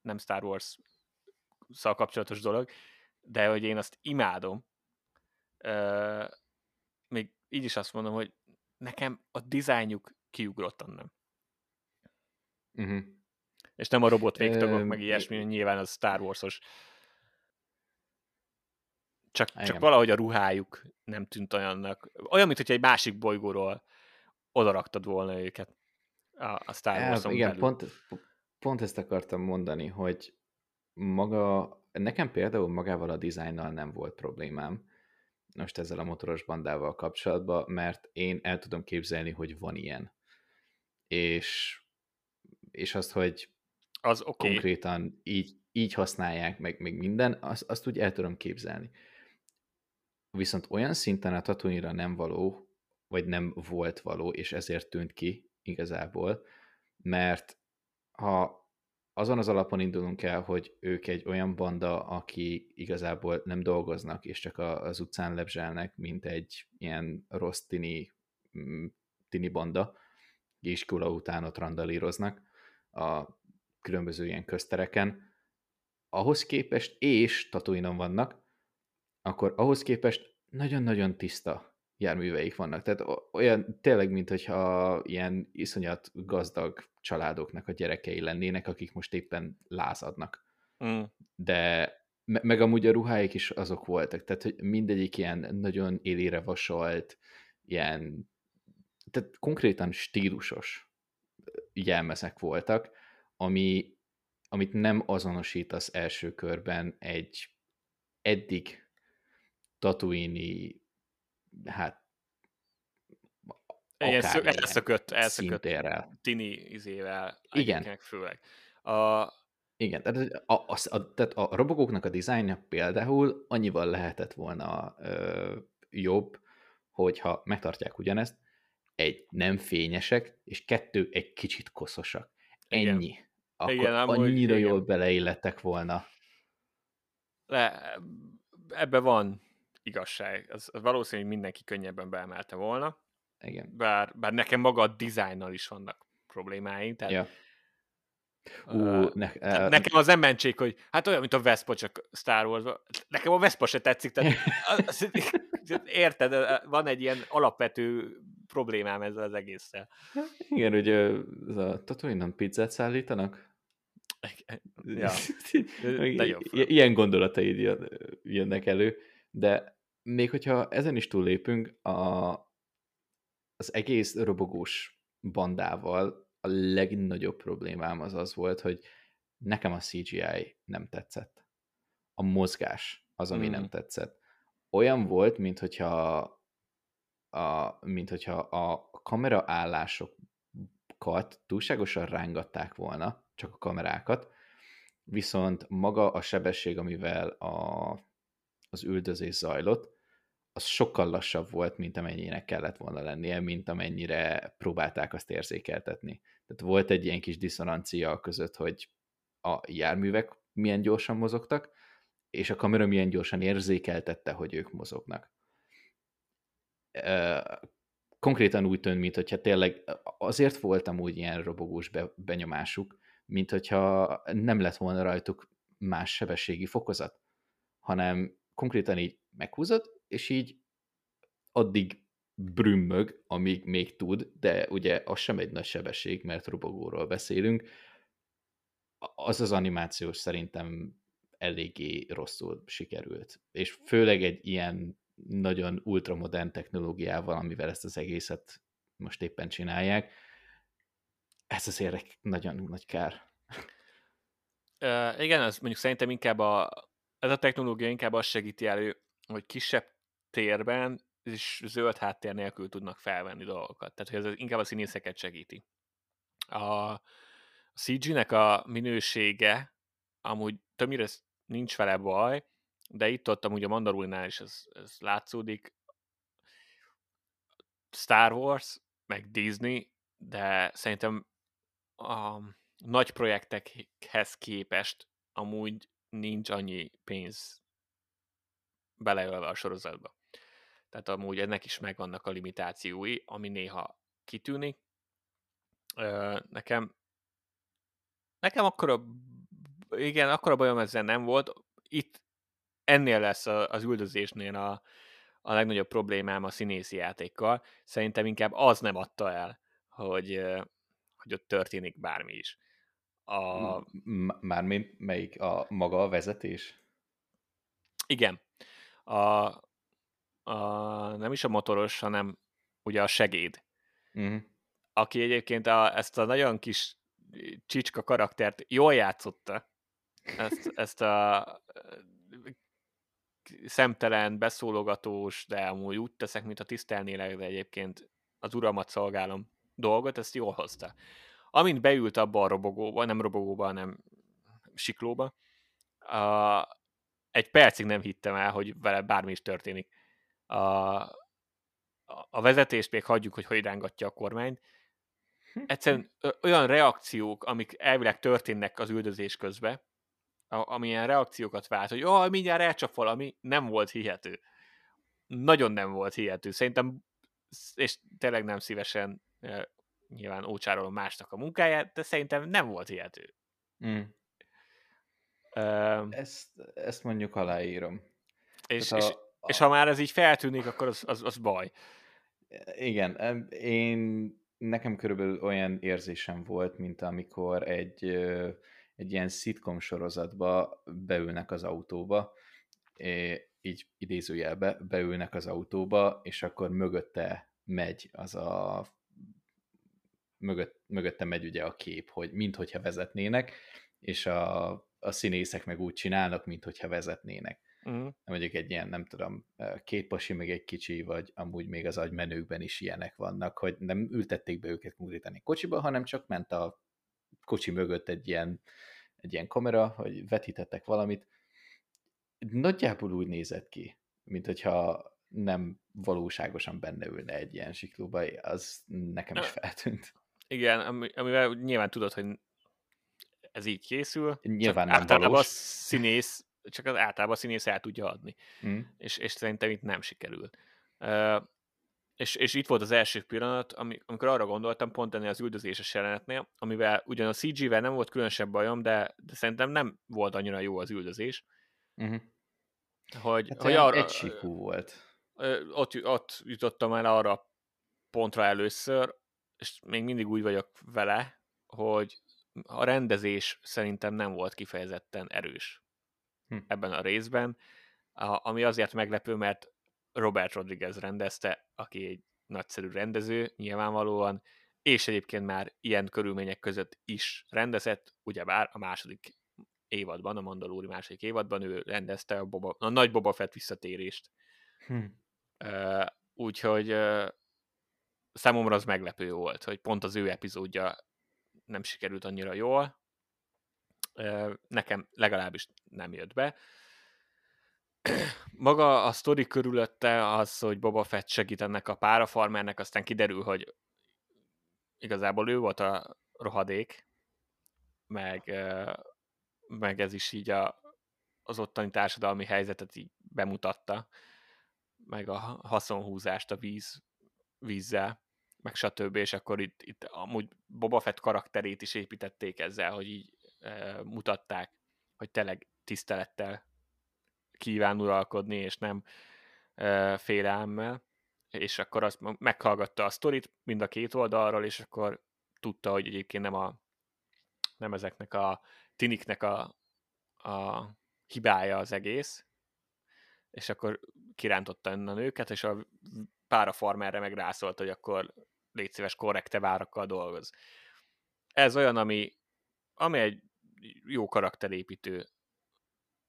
nem Star Wars-szal kapcsolatos dolog, de hogy én azt imádom, még így is azt mondom, hogy nekem a dizájnjuk kiugrott annak. És nem a robot végtagok, meg ilyesmi, nyilván az Star Wars-os. Csak valahogy a ruhájuk nem tűnt olyannak. Olyan, mint hogyha egy másik bolygóról odaraktad volna őket a Star Wars-on belül. Pont ezt akartam mondani, hogy nekem például magával a dizájnnal nem volt problémám, most ezzel a motoros bandával kapcsolatban, mert én el tudom képzelni, hogy van ilyen. És azt, hogy az konkrétan így használják, meg minden, azt úgy el tudom képzelni. Viszont olyan szinten a Tatooine-ra nem való, vagy nem volt való, és ezért tűnt ki igazából, mert ha azon az alapon indulunk el, hogy ők egy olyan banda, aki igazából nem dolgoznak, és csak az utcán lebzselnek, mint egy ilyen rossz tini banda, iskola után ott randalíroznak a különböző ilyen köztereken, ahhoz képest, és Tatooine-on vannak, akkor ahhoz képest nagyon-nagyon tiszta járműveik vannak. Tehát olyan tényleg, mintha ilyen iszonyat gazdag családoknak a gyerekei lennének, akik most éppen lázadnak. De meg amúgy a ruháik is azok voltak. Tehát, hogy mindegyik ilyen nagyon élére vasolt, ilyen tehát konkrétan stílusos jelmezek voltak, amit nem azonosítasz első körben egy eddig Tatooine-i elszökött tini izével. Igen. Főleg. Igen, tehát a robogóknak a dizájnja például annyival lehetett volna jobb, hogyha megtartják ugyanezt, egy nem fényesek, és kettő egy kicsit koszosak. Ennyi. Igen. Akkor igen, annyira jól beleillettek volna. Ebben van igazság. Az valószínű, hogy mindenki könnyebben beemelte volna. Igen. Bár nekem maga a dizájnnal is vannak problémáim. Tehát, ja. Nekem az emmentség, hogy hát olyan, mint a Vespa, csak Star Wars. Nekem a Vespa se tetszik. Tehát, érted, van egy ilyen alapvető problémám ezzel az egésszel. Igen, hogy ez a Tatooine-on pizzát szállítanak? Ja. Ilyen gondolataid jönnek elő, de még hogyha ezen is túllépünk, az egész robogós bandával a legnagyobb problémám az volt, hogy nekem a CGI nem tetszett. A mozgás az, ami nem tetszett. Olyan volt, minthogyha a kameraállásokat túlságosan rángatták volna, csak a kamerákat, viszont maga a sebesség, amivel az üldözés zajlott, az sokkal lassabb volt, mint amennyire kellett volna lennie, mint amennyire próbálták azt érzékeltetni. Tehát volt egy ilyen kis diszonancia között, hogy a járművek milyen gyorsan mozogtak, és a kamera milyen gyorsan érzékeltette, hogy ők mozognak. Konkrétan úgy tűnt, mint hogyha tényleg azért voltam úgy ilyen robogós benyomásuk, mint hogyha nem lett volna rajtuk más sebességi fokozat, hanem konkrétan így meghúzod, és így addig brümmög, amíg még tud, de ugye az sem egy nagy sebesség, mert robogóról beszélünk. Az az animáció szerintem eléggé rosszul sikerült. És főleg egy ilyen nagyon ultramodern technológiával, amivel ezt az egészet most éppen csinálják, ez azért egy nagyon nagy kár. Igen, az mondjuk szerintem inkább ez a technológia inkább azt segíti elő, hogy kisebb térben és zöld háttér nélkül tudnak felvenni dolgokat. Tehát, hogy ez inkább a színészeket segíti. A CG-nek a minősége amúgy többnyire nincs vele baj, de itt-ott amúgy a Mandaloriannál is ez látszódik. Star Wars, meg Disney, de szerintem a nagy projektekhez képest amúgy nincs annyi pénz beleölve a sorozatba. Tehát amúgy ennek is megvannak a limitációi, ami néha kitűnik. Nekem akkora bajom ezzel nem volt. Itt ennél lesz az üldözésnél a legnagyobb problémám a színészi játékkal. Szerintem inkább az nem adta el, hogy ott történik bármi is. Mármint melyik? Maga a vezetés? Igen. Nem is a motoros, hanem ugye a segéd. Uh-huh. Aki egyébként ezt a nagyon kis csicska karaktert jól játszotta. Ezt a szemtelen, beszólogatós, de amúgy úgy teszek, mint a tisztelnélek, de egyébként az uramat szolgálom dolgot, ezt jól hozta. Amint beült abba a robogóba, nem robogóba, hanem siklóba, egy percig nem hittem el, hogy vele bármi is történik. A vezetést még hagyjuk, hogy rángatja a kormányt. Egyszerűen olyan reakciók, amik elvileg történnek az üldözés közben, amilyen reakciókat vált, hogy mindjárt elcsap valami, nem volt hihető. Nagyon nem volt hihető. Szerintem, és tényleg nem szívesen nyilván ócsárolom másnak a munkáját, de szerintem nem volt hihető. Mm. Ezt mondjuk aláírom. És ha már ez így feltűnik, akkor az baj. Igen, nekem körülbelül olyan érzésem volt, mint amikor egy ilyen szitkom sorozatba beülnek az autóba, így idézőjelbe beülnek az autóba, és akkor mögötte megy mögötte megy ugye a kép, hogy minthogyha vezetnének, és a színészek meg úgy csinálnak, minthogyha vezetnének. Uh-huh. Mondjuk egy ilyen, nem tudom, két pasi, meg egy kicsi, vagy amúgy még az agymenőkben is ilyenek vannak, hogy nem ültették be őket konkrétan egy kocsiba, hanem csak ment a kocsi mögött egy ilyen kamera, hogy vetítettek valamit. Nagyjából úgy nézett ki, mint hogyha nem valóságosan benne ülne egy ilyen siklóba, az nekem is feltűnt. Igen, amivel nyilván tudod, hogy ez így készül. Nyilván nem valós. Általában a színész el tudja adni. Mm. És szerintem itt nem sikerül. És itt volt az első pillanat, amikor arra gondoltam pont ennél az üldözéses jelenetnél, amivel ugyan a CG-vel nem volt különösebb bajom, de szerintem nem volt annyira jó az üldözés. Mm-hmm. Hogy arra, egysíkú volt. Ott jutottam el arra a pontra először, és még mindig úgy vagyok vele, hogy a rendezés szerintem nem volt kifejezetten erős ebben a részben, ami azért meglepő, mert Robert Rodriguez rendezte, aki egy nagyszerű rendező, nyilvánvalóan, és egyébként már ilyen körülmények között is rendezett, ugyebár a második évadban, a Mandalori második évadban ő rendezte a nagy Boba Fett visszatérést. Úgyhogy számomra az meglepő volt, hogy pont az ő epizódja nem sikerült annyira jól. Nekem legalábbis nem jött be. Maga a sztori körülötte az, hogy Boba Fett segít ennek a párafarmernek, aztán kiderül, hogy igazából ő volt a rohadék, meg ez is így az ottani társadalmi helyzetet így bemutatta, meg a haszonhúzást a vízzel, meg stb. És akkor itt amúgy Boba Fett karakterét is építették ezzel, hogy így mutatták, hogy tényleg tisztelettel kíván uralkodni, és nem félelemmel, és akkor azt meghallgatta a sztorit mind a két oldalról, és akkor tudta, hogy egyébként nem ezeknek a tiniknek a hibája az egész, és akkor kirántotta innen őket, és a párafarmerre meg rászólt, hogy akkor légy szíves, korrekte várakkal dolgoz. Ez olyan, ami egy jó karakterépítő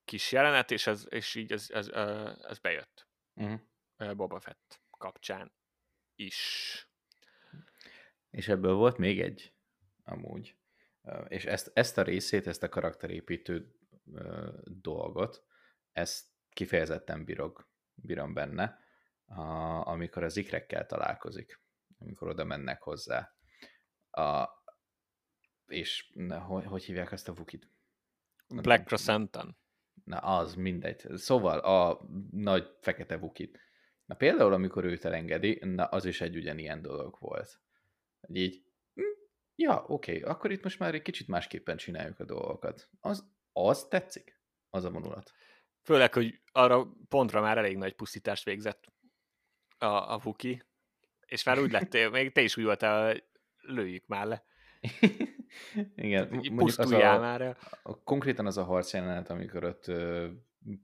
kis jelenet, és így ez bejött. Boba Fett kapcsán is. És ebből volt még egy, amúgy. És ezt a részét, ezt a karakterépítő dolgot, ezt kifejezetten bírom benne, amikor az ikrekkel találkozik, amikor oda mennek hozzá. És hogy hívják azt a Wookiet? Black Krrsantan. Na, az mindegy. Szóval a nagy fekete Wookiet. Na például, amikor őt elengedi, na az is egy ugyanilyen dolog volt. Így, ja, oké, akkor itt most már egy kicsit másképpen csináljuk a dolgokat. Az tetszik, az a vonulat. Főleg, hogy arra pontra már elég nagy pusztítást végzett a Wookie, és már úgy lettél, még te is úgy voltál, lőjük már le. Igen, pusztuljál már el. Konkrétan az a harc jelenet, amikor ott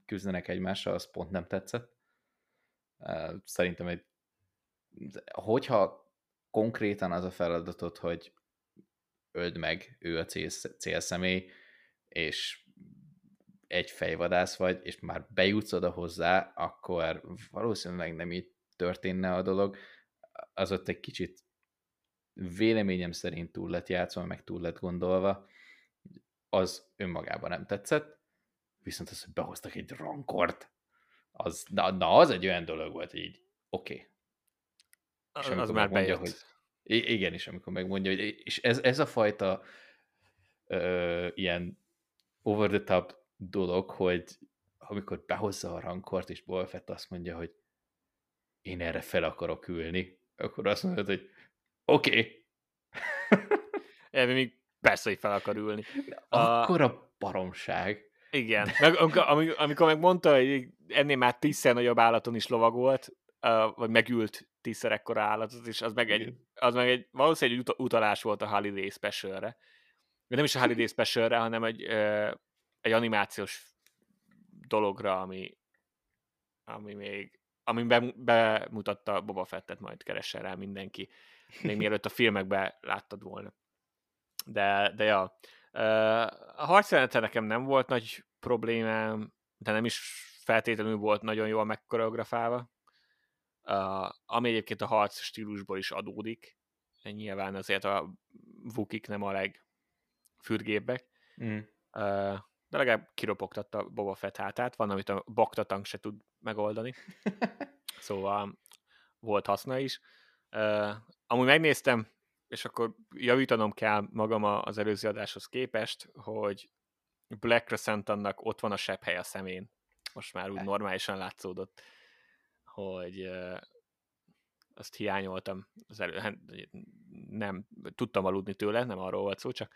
küzdenek egymással, az pont nem tetszett. Szerintem hogyha konkrétan az a feladatod, hogy öld meg, ő a célszemély, és egy fejvadász vagy, és már bejutsz oda hozzá, akkor valószínűleg nem így történne a dolog. Az ott egy kicsit véleményem szerint túl lett játszva, meg túl lett gondolva. Az önmagában nem tetszett, viszont az, hogy behoztak egy rankort, az, na az egy olyan dolog volt, így oké. Okay. Az már bejött. Hogy, igen, és amikor megmondja, hogy és ez a fajta ilyen over the top dolog, hogy amikor behozza a rankort, és Boba Fett azt mondja, hogy én erre fel akarok ülni, akkor azt mondod, hogy oké. Még persze, hogy fel akar ülni. Akkora baromság. Igen. Amikor megmondta, hogy ennél már 10-szer nagyobb állaton is lovagolt, vagy megült 10-szer ekkora állatot, és az meg egy valószínűleg egy utalás volt a Holiday Specialre. Nem is a Holiday Specialre, hanem egy animációs dologra, ami bemutatta Boba Fettet, majd keressen rá mindenki, még mielőtt a filmekben láttad volna. De ja, a harcjelenete nekem nem volt nagy problémám, de nem is feltétlenül volt nagyon jól megkoreografálva, ami egyébként a harc stílusból is adódik, nyilván azért a Wookieek nem a legfürgébbek, de legalább kiropogtatta Boba Fett hátát, van, amit a baktatank se tud megoldani, szóval volt haszna is. Amúgy megnéztem, és akkor javítanom kell magam az előző adáshoz képest, hogy Black Krrsantannak ott van a sebb hely a szemén. Most már úgy normálisan látszódott, hogy azt hiányoltam. Nem tudtam aludni tőle, nem arról volt szó, csak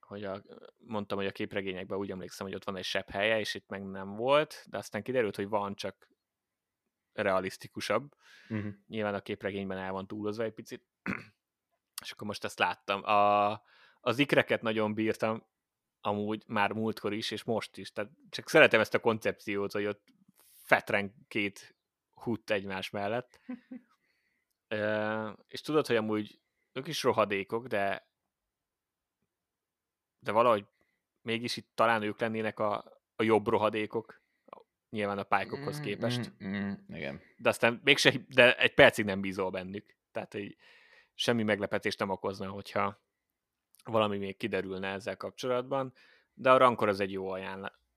hogy mondtam, hogy a képregényekben úgy emlékszem, hogy ott van egy sebb helye, és itt meg nem volt, de aztán kiderült, hogy van, csak realisztikusabb. Uh-huh. Nyilván a képregényben el van túlozva egy picit. És akkor most ezt láttam. Az ikreket nagyon bírtam, amúgy már múltkor is, és most is. Tehát csak szeretem ezt a koncepciót, hogy ott fetren két hut egymás mellett. És tudod, hogy amúgy ők is rohadékok, de valahogy mégis itt talán ők lennének a jobb rohadékok, nyilván a pálykokhoz képest. Igen. De aztán de egy percig nem bízol bennük. Tehát hogy semmi meglepetést nem okozna, hogyha valami még kiderülne ezzel kapcsolatban, de a Rancor az egy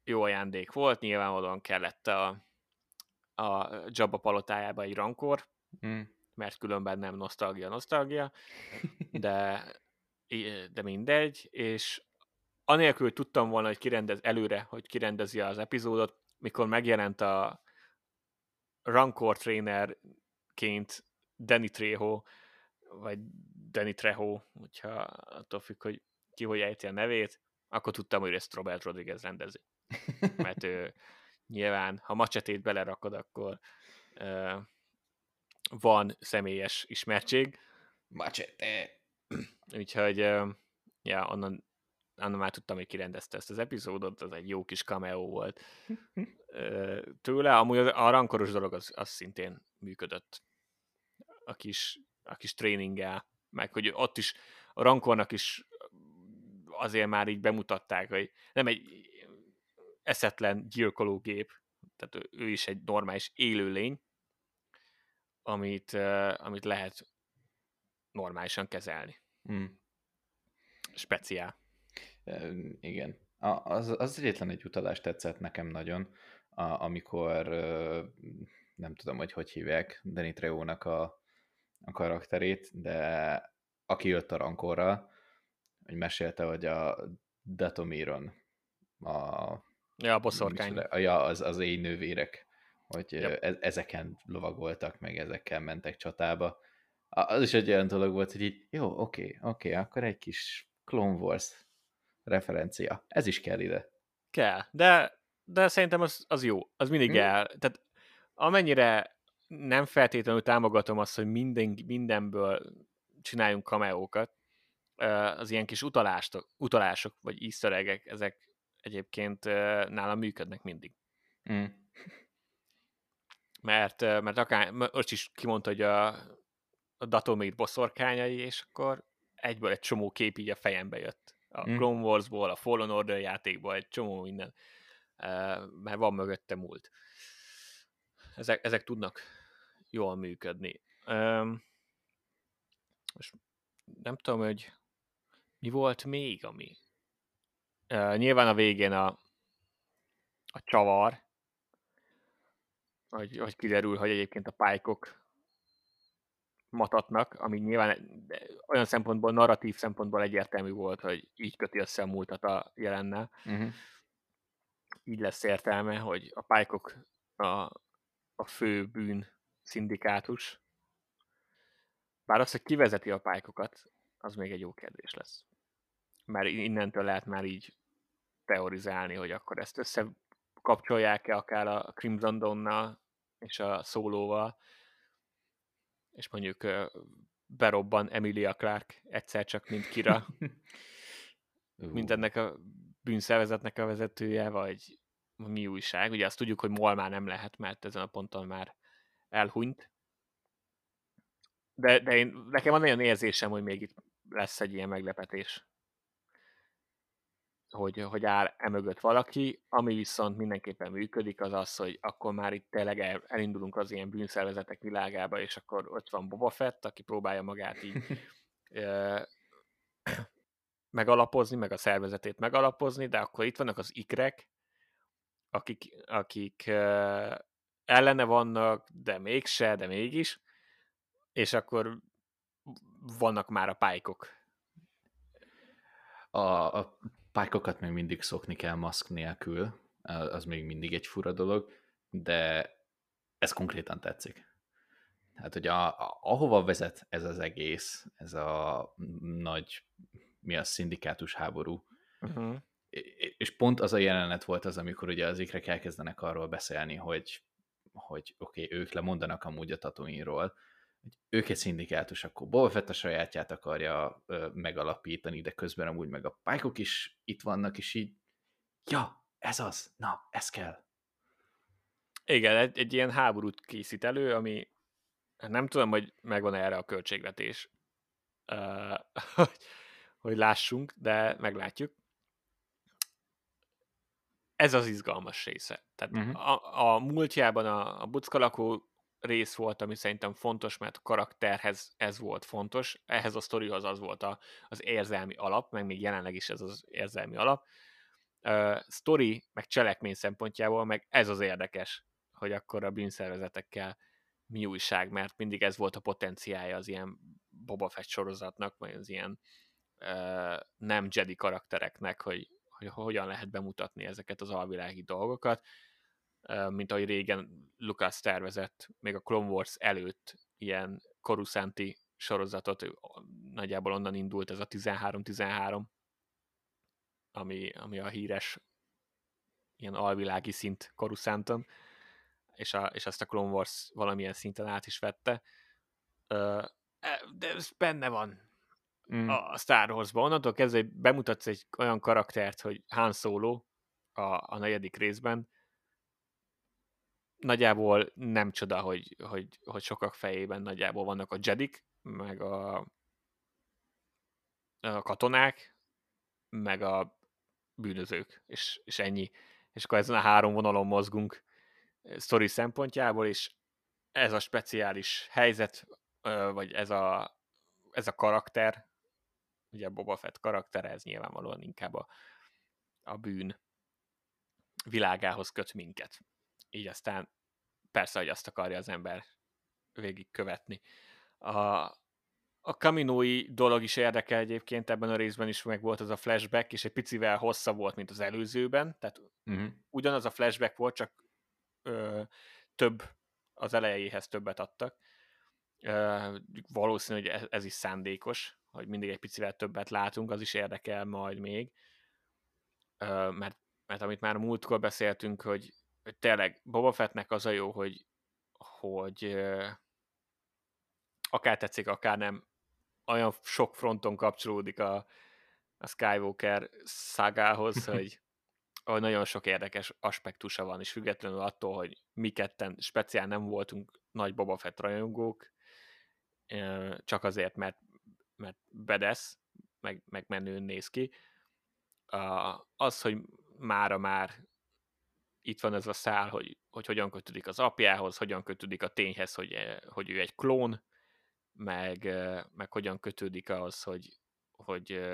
jó ajándék volt, nyilvánvalóan kellett a Jabba palotájába egy Rancor, mert különben nem nosztalgia, de mindegy, és anélkül tudtam volna, hogy kirendezi az epizódot, mikor megjelent a Rancor trénerként Danny Trejo, hogyha attól függ, hogy ki hogy ejti a nevét, akkor tudtam, hogy ezt Robert Rodriguez rendezi. Mert ő nyilván, ha macsetét belerakod, akkor van személyes ismertség. Macsete! Úgyhogy onnan már tudtam, hogy kirendezte ezt az epizódot, az egy jó kis cameo volt tőle. Amúgy a rankoros dolog az szintén működött. A kis tréninggel, meg hogy ott is a Rancornak is azért már így bemutatták, hogy nem egy eszetlen gyilkológép, tehát ő is egy normális élőlény, amit lehet normálisan kezelni. Speciál. Igen. Az egyetlen egy utalás tetszett nekem nagyon, amikor nem tudom, hogy hívják Danny Trejónak a karakterét, de aki jött a Rancorra, hogy mesélte, hogy a Dathomiron a boszorkány. Az éjnővérek, hogy ezeken lovagoltak, meg ezekkel mentek csatába. Az is egy olyan dolog volt, hogy így, jó, oké, akkor egy kis Clone Wars referencia. Ez is kell ide. Kell, de szerintem az jó. Az mindig kell. Tehát amennyire nem feltétlenül támogatom azt, hogy mindenből csináljunk cameókat. Az ilyen kis utalások, vagy easter egg-ek, ezek egyébként nálam működnek mindig. Mert akár most is kimondta, hogy a Dathomiri boszorkányai, és akkor egyből egy csomó kép így a fejembe jött. A Clone Warsból, a Fallen Order játékból, egy csomó minden. Mert van mögötte múlt. Ezek tudnak jól működni. Most nem tudom, hogy mi volt még, ami... nyilván a végén a csavar, hogy kiderül, hogy egyébként a pálykok matatnak, ami nyilván olyan szempontból, narratív szempontból egyértelmű volt, hogy így köti össze a múltat a jelennel. Uh-huh. Így lesz értelme, hogy a pálykok a fő bűn szindikátus. Bár az, hogy kivezeti a pályokat, az még egy jó kérdés lesz. Mert innentől lehet már így teorizálni, hogy akkor ezt összekapcsolják-e akár a Crimson Dawn-nal és a szólóval, és mondjuk berobban Emilia Clarke egyszer csak, mint Kira, mint ennek a bűnszervezetnek a vezetője, vagy mi újság. Ugye azt tudjuk, hogy Mol már nem lehet, mert ezen a ponton már elhunyt. De nekem van olyan érzésem, hogy még itt lesz egy ilyen meglepetés. Hogy áll emögött valaki, ami viszont mindenképpen működik, az, hogy akkor már itt tényleg elindulunk az ilyen bűnszervezetek világába, és akkor ott van Boba Fett, aki próbálja magát így megalapozni, meg a szervezetét megalapozni, de akkor itt vannak az ikrek, akik ellene vannak, de mégis, és akkor vannak már a pálykok. A pálykokat még mindig szokni kell maszk nélkül, az még mindig egy fura dolog, de ez konkrétan tetszik. Hát, hogy ahova vezet ez az egész, ez a nagy, szindikátus háború, uh-huh. És pont az a jelenet volt az, amikor ugye az ikrek elkezdenek arról beszélni, hogy hogy oké, ők lemondanak amúgy a Tatooine-ról, hogy ők egy szindikátus, akkor Boba Fett a sajátját akarja megalapítani, de közben amúgy meg a pálykok is itt vannak, és így, ja, ez az, na, ez kell. Igen, egy ilyen háborút készít elő, ami nem tudom, hogy megvan erre a költségvetés, hogy lássunk, de meglátjuk. Ez az izgalmas része. Tehát a múltjában a buckalakó rész volt, ami szerintem fontos, mert a karakterhez ez volt fontos, ehhez a sztorihoz az volt az érzelmi alap, meg még jelenleg is ez az érzelmi alap. Sztori, meg cselekmény szempontjából, meg ez az érdekes, hogy akkor a bűnszervezetekkel mi újság, mert mindig ez volt a potenciálja az ilyen Boba Fett sorozatnak, vagy az ilyen nem Jedi karaktereknek, hogy hogyan lehet bemutatni ezeket az alvilági dolgokat, mint ahogy régen Lucas tervezett, még a Clone Wars előtt ilyen coruscanti sorozatot, nagyjából onnan indult ez a 13-13, ami a híres ilyen alvilági szint Coruscanton, és azt a Clone Wars valamilyen szinten át is vette. De ez benne van a Star Wars-ban. Onnantól kezdve bemutatsz egy olyan karaktert, hogy Han Solo a negyedik részben. Nagyjából nem csoda, hogy sokak fejében nagyjából vannak a Jedik, meg a katonák, meg a bűnözők, és ennyi. És akkor ezen a három vonalon mozgunk sztori szempontjából, és ez a speciális helyzet, vagy ez a karakter, ugye a Boba Fett karakter, ez nyilvánvalóan inkább a bűn világához köt minket. Így aztán persze, hogy azt akarja az ember végigkövetni. A kaminói dolog is érdekel egyébként, ebben a részben is meg volt az a flashback, és egy picivel hosszabb volt, mint az előzőben, tehát ugyanaz a flashback volt, csak több, az elejéhez többet adtak. Valószínű, hogy ez is szándékos, hogy mindig egy picivel többet látunk, az is érdekel majd még, mert amit már múltkor beszéltünk, hogy tényleg Boba Fettnek az a jó, hogy akár tetszik, akár nem, olyan sok fronton kapcsolódik a Skywalker szágához, hogy nagyon sok érdekes aspektusa van, és függetlenül attól, hogy mi ketten speciál nem voltunk nagy Boba Fett rajongók, csak azért, mert badass, meg menőn néz ki. Az, hogy mára már itt van ez a szál, hogy hogyan kötődik az apjához, hogyan kötődik a tényhez, hogy ő egy klón, meg hogyan kötődik ahhoz, hogy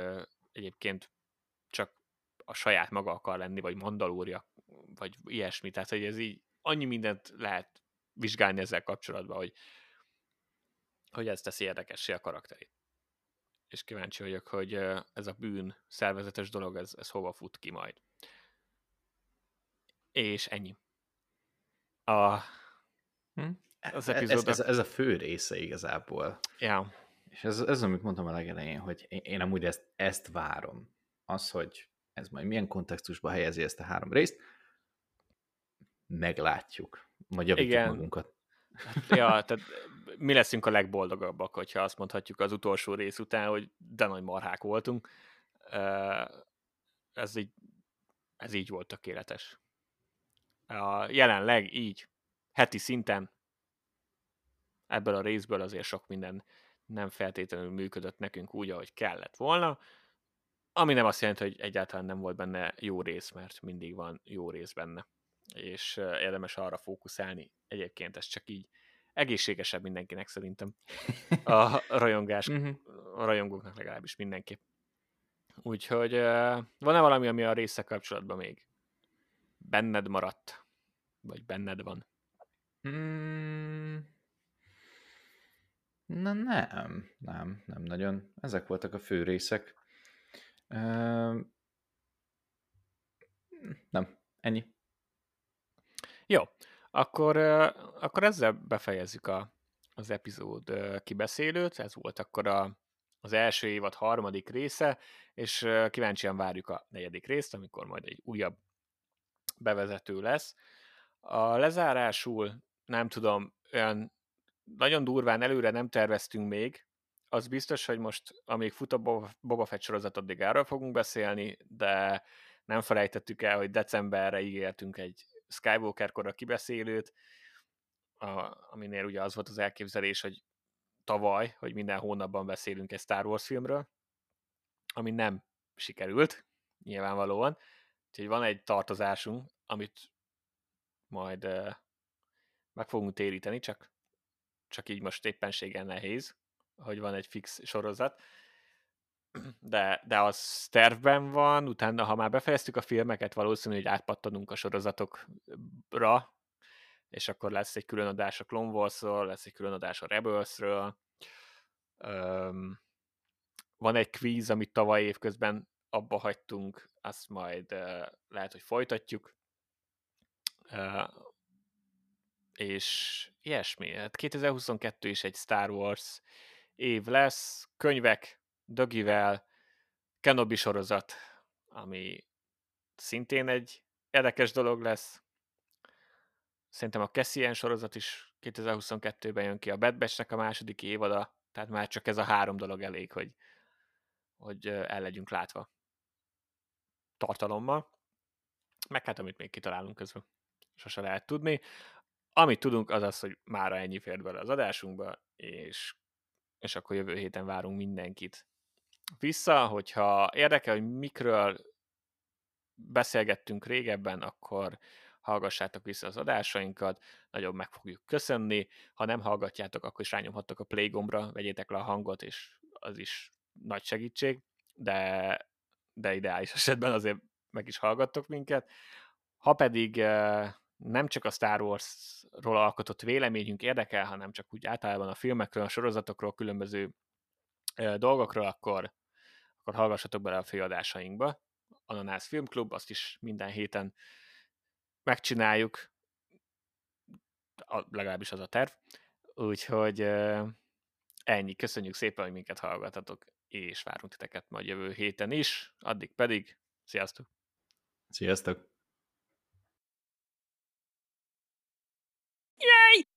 egyébként csak a saját maga akar lenni, vagy mandalória, vagy ilyesmi. Tehát, hogy ez így annyi mindent lehet vizsgálni ezzel kapcsolatban, hogy ez teszi érdekessé a karakterét. És kíváncsi vagyok, hogy ez a bűn szervezetes dolog, ez hova fut ki majd. És ennyi. Az epizód... ez a fő része igazából. Yeah. És ez amit mondtam a legelején, hogy én amúgy ezt várom. Az, hogy ez majd milyen kontextusba helyezi ezt a három részt, meglátjuk. Majd javítjuk magunkat. Ja, tehát mi leszünk a legboldogabbak, hogyha azt mondhatjuk az utolsó rész után, hogy de nagy marhák voltunk. Ez így volt tökéletes. Jelenleg így, heti szinten ebből a részből azért sok minden nem feltétlenül működött nekünk úgy, ahogy kellett volna, ami nem azt jelenti, hogy egyáltalán nem volt benne jó rész, mert mindig van jó rész benne, és érdemes arra fókuszálni. Egyébként ez csak így egészségesebb mindenkinek szerintem, a rajongóknak legalábbis mindenképp. Úgyhogy van-e valami, ami a része kapcsolatban még benned maradt, vagy benned van? Na nem nagyon. Ezek voltak a fő részek. Nem, ennyi. Jó, akkor ezzel befejezzük az epizód kibeszélőt. Ez volt akkor az első évad harmadik része, és kíváncsian várjuk a negyedik részt, amikor majd egy újabb bevezető lesz. A lezárásul, nem tudom, olyan nagyon durván előre nem terveztünk még. Az biztos, hogy most, amíg fut a Boba Fett sorozat, addig arról fogunk beszélni, de nem felejtettük el, hogy decemberre ígértünk egy Skywalker-korra kibeszélőt, aminél ugye az volt az elképzelés, hogy tavaly, hogy minden hónapban beszélünk egy Star Wars filmről, ami nem sikerült, nyilvánvalóan. Úgyhogy van egy tartozásunk, amit majd meg fogunk téríteni, csak így most éppenséggel nehéz, hogy van egy fix sorozat. De az tervben van, utána, ha már befejeztük a filmeket, valószínű, hogy átpattanunk a sorozatokra, és akkor lesz egy külön adás a Clone Warsról, lesz egy külön adás a Rebelsről. Van egy kvíz, amit tavaly évközben abba hagytunk, azt majd lehet, hogy folytatjuk. És ilyesmi. Hát 2022 is egy Star Wars év lesz. Könyvek dögivel, Kenobi sorozat, ami szintén egy érdekes dolog lesz. Szerintem a Cassian sorozat is 2022-ben jön ki, a Bad Batchnek a második évada, tehát már csak ez a három dolog elég, hogy el legyünk látva tartalommal. Meg hát, amit még kitalálunk közben, sose lehet tudni. Amit tudunk, az az, hogy mára ennyi fér bele az adásunkba, és akkor jövő héten várunk mindenkit vissza. Hogyha érdekel, hogy mikről beszélgettünk régebben, akkor hallgassátok vissza az adásainkat, nagyon meg fogjuk köszönni. Ha nem hallgatjátok, akkor is rányomhattok a play gombra, vegyétek le a hangot, és az is nagy segítség, de ideális esetben azért meg is hallgattok minket. Ha pedig nem csak a Star Wars-ról alkotott véleményünk érdekel, hanem csak úgy általában a filmekről, a sorozatokról, különböző dolgokról, akkor hallgassatok bele a főadásainkba. Ananász Filmklub, azt is minden héten megcsináljuk, legalábbis az a terv, úgyhogy ennyi. Köszönjük szépen, hogy minket hallgatatok, és várunk titeket majd jövő héten is, addig pedig sziasztok! Sziasztok! Yay!